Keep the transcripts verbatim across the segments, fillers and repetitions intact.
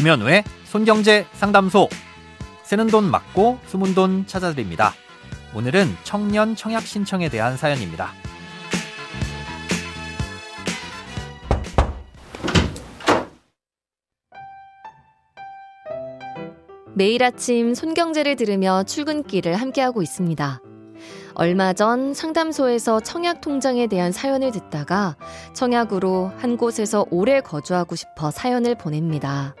금연회 손경제 상담소, 쓰는 돈 막고 숨은 돈 찾아드립니다. 오늘은 청년 청약 신청에 대한 사연입니다. 매일 아침 손경제를 들으며 출근길을 함께하고 있습니다. 얼마 전 상담소에서 청약 통장에 대한 사연을 듣다가 청약으로 한 곳에서 오래 거주하고 싶어 사연을 보냅니다.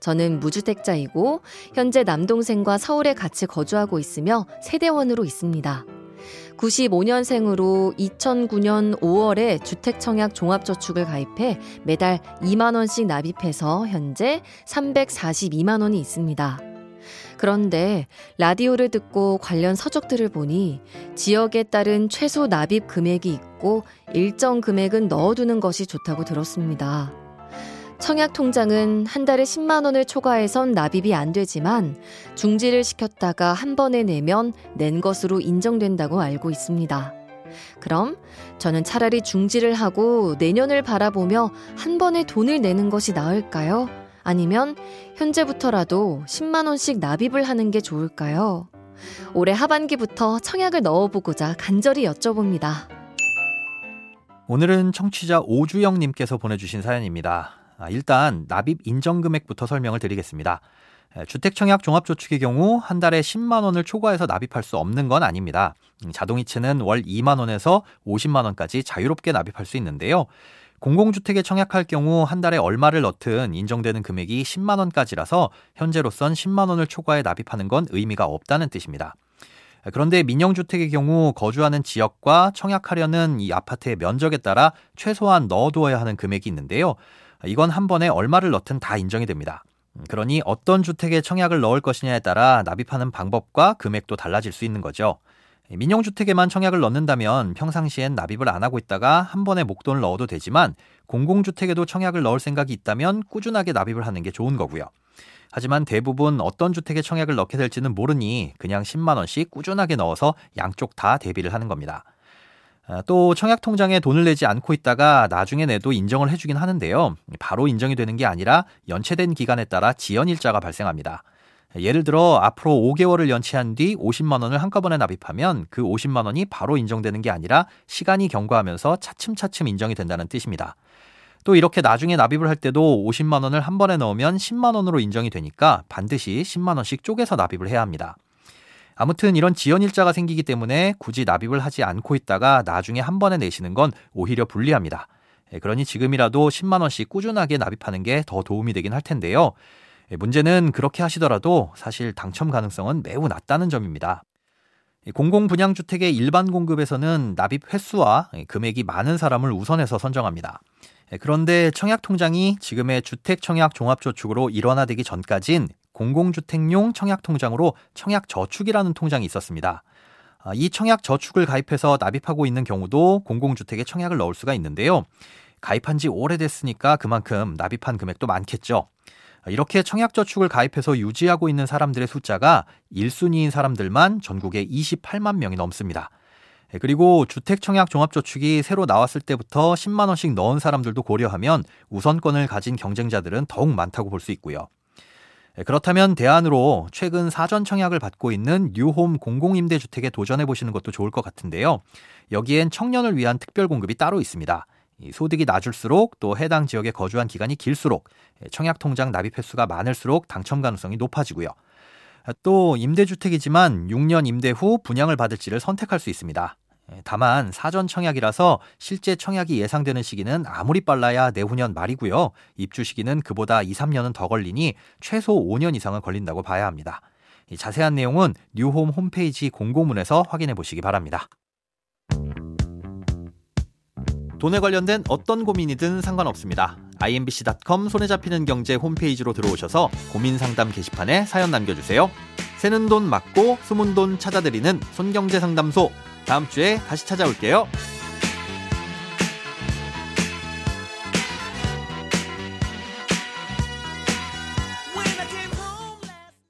저는 무주택자이고 현재 남동생과 서울에 같이 거주하고 있으며 세대원으로 있습니다. 구십오년생으로 이천구년 오월에 주택청약 종합저축을 가입해 매달 이만 원씩 납입해서 현재 삼백사십이만 원이 있습니다. 그런데 라디오를 듣고 관련 서적들을 보니 지역에 따른 최소 납입 금액이 있고 일정 금액은 넣어두는 것이 좋다고 들었습니다. 청약 통장은 한 달에 십만 원을 초과해선 납입이 안 되지만 중지를 시켰다가 한 번에 내면 낸 것으로 인정된다고 알고 있습니다. 그럼 저는 차라리 중지를 하고 내년을 바라보며 한 번에 돈을 내는 것이 나을까요? 아니면 현재부터라도 십만 원씩 납입을 하는 게 좋을까요? 올해 하반기부터 청약을 넣어보고자 간절히 여쭤봅니다. 오늘은 청취자 오주영님께서 보내주신 사연입니다. 일단 납입 인정 금액부터 설명을 드리겠습니다. 주택청약 종합저축의 경우 한 달에 십만 원을 초과해서 납입할 수 없는 건 아닙니다. 자동이체는 월 이만 원에서 오십만 원까지 자유롭게 납입할 수 있는데요. 공공주택에 청약할 경우 한 달에 얼마를 넣든 인정되는 금액이 십만 원까지라서 현재로선 십만 원을 초과해 납입하는 건 의미가 없다는 뜻입니다. 그런데 민영주택의 경우 거주하는 지역과 청약하려는 이 아파트의 면적에 따라 최소한 넣어두어야 하는 금액이 있는데요. 이건 한 번에 얼마를 넣든 다 인정이 됩니다. 그러니 어떤 주택에 청약을 넣을 것이냐에 따라 납입하는 방법과 금액도 달라질 수 있는 거죠. 민영주택에만 청약을 넣는다면 평상시엔 납입을 안 하고 있다가 한 번에 목돈을 넣어도 되지만 공공주택에도 청약을 넣을 생각이 있다면 꾸준하게 납입을 하는 게 좋은 거고요. 하지만 대부분 어떤 주택에 청약을 넣게 될지는 모르니 그냥 십만 원씩 꾸준하게 넣어서 양쪽 다 대비를 하는 겁니다. 또 청약통장에 돈을 내지 않고 있다가 나중에 내도 인정을 해주긴 하는데요. 바로 인정이 되는 게 아니라 연체된 기간에 따라 지연일자가 발생합니다. 예를 들어 앞으로 오 개월을 연체한 뒤 오십만 원을 한꺼번에 납입하면 그 오십만 원이 바로 인정되는 게 아니라 시간이 경과하면서 차츰차츰 인정이 된다는 뜻입니다. 또 이렇게 나중에 납입을 할 때도 오십만 원을 한 번에 넣으면 십만 원으로 인정이 되니까 반드시 십만 원씩 쪼개서 납입을 해야 합니다. 아무튼 이런 지연일자가 생기기 때문에 굳이 납입을 하지 않고 있다가 나중에 한 번에 내시는 건 오히려 불리합니다. 그러니 지금이라도 십만 원씩 꾸준하게 납입하는 게 더 도움이 되긴 할 텐데요. 문제는 그렇게 하시더라도 사실 당첨 가능성은 매우 낮다는 점입니다. 공공분양주택의 일반 공급에서는 납입 횟수와 금액이 많은 사람을 우선해서 선정합니다. 그런데 청약통장이 지금의 주택청약종합저축으로 일원화되기 전까진 공공주택용 청약통장으로 청약저축이라는 통장이 있었습니다. 이 청약저축을 가입해서 납입하고 있는 경우도 공공주택에 청약을 넣을 수가 있는데요. 가입한 지 오래됐으니까 그만큼 납입한 금액도 많겠죠. 이렇게 청약저축을 가입해서 유지하고 있는 사람들의 숫자가 일 순위인 사람들만 전국에 이십팔만 명이 넘습니다. 그리고 주택청약종합저축이 새로 나왔을 때부터 십만 원씩 넣은 사람들도 고려하면 우선권을 가진 경쟁자들은 더욱 많다고 볼 수 있고요. 그렇다면 대안으로 최근 사전 청약을 받고 있는 뉴홈 공공임대주택에 도전해보시는 것도 좋을 것 같은데요. 여기엔 청년을 위한 특별공급이 따로 있습니다. 소득이 낮을수록 또 해당 지역에 거주한 기간이 길수록 청약통장 납입 횟수가 많을수록 당첨 가능성이 높아지고요. 또 임대주택이지만 육 년 임대 후 분양을 받을지를 선택할 수 있습니다. 다만 사전 청약이라서 실제 청약이 예상되는 시기는 아무리 빨라야 내후년 말이고요. 입주 시기는 그보다 이, 삼년은 더 걸리니 최소 오 년 이상은 걸린다고 봐야 합니다. 자세한 내용은 뉴홈 홈페이지 공고문에서 확인해 보시기 바랍니다. 돈에 관련된 어떤 고민이든 상관없습니다. 아이엠비씨 닷컴 손에 잡히는 경제 홈페이지로 들어오셔서 고민 상담 게시판에 사연 남겨주세요. 새는 돈 막고 숨은 돈 찾아드리는 손경제 상담소, 다음 주에 다시 찾아올게요.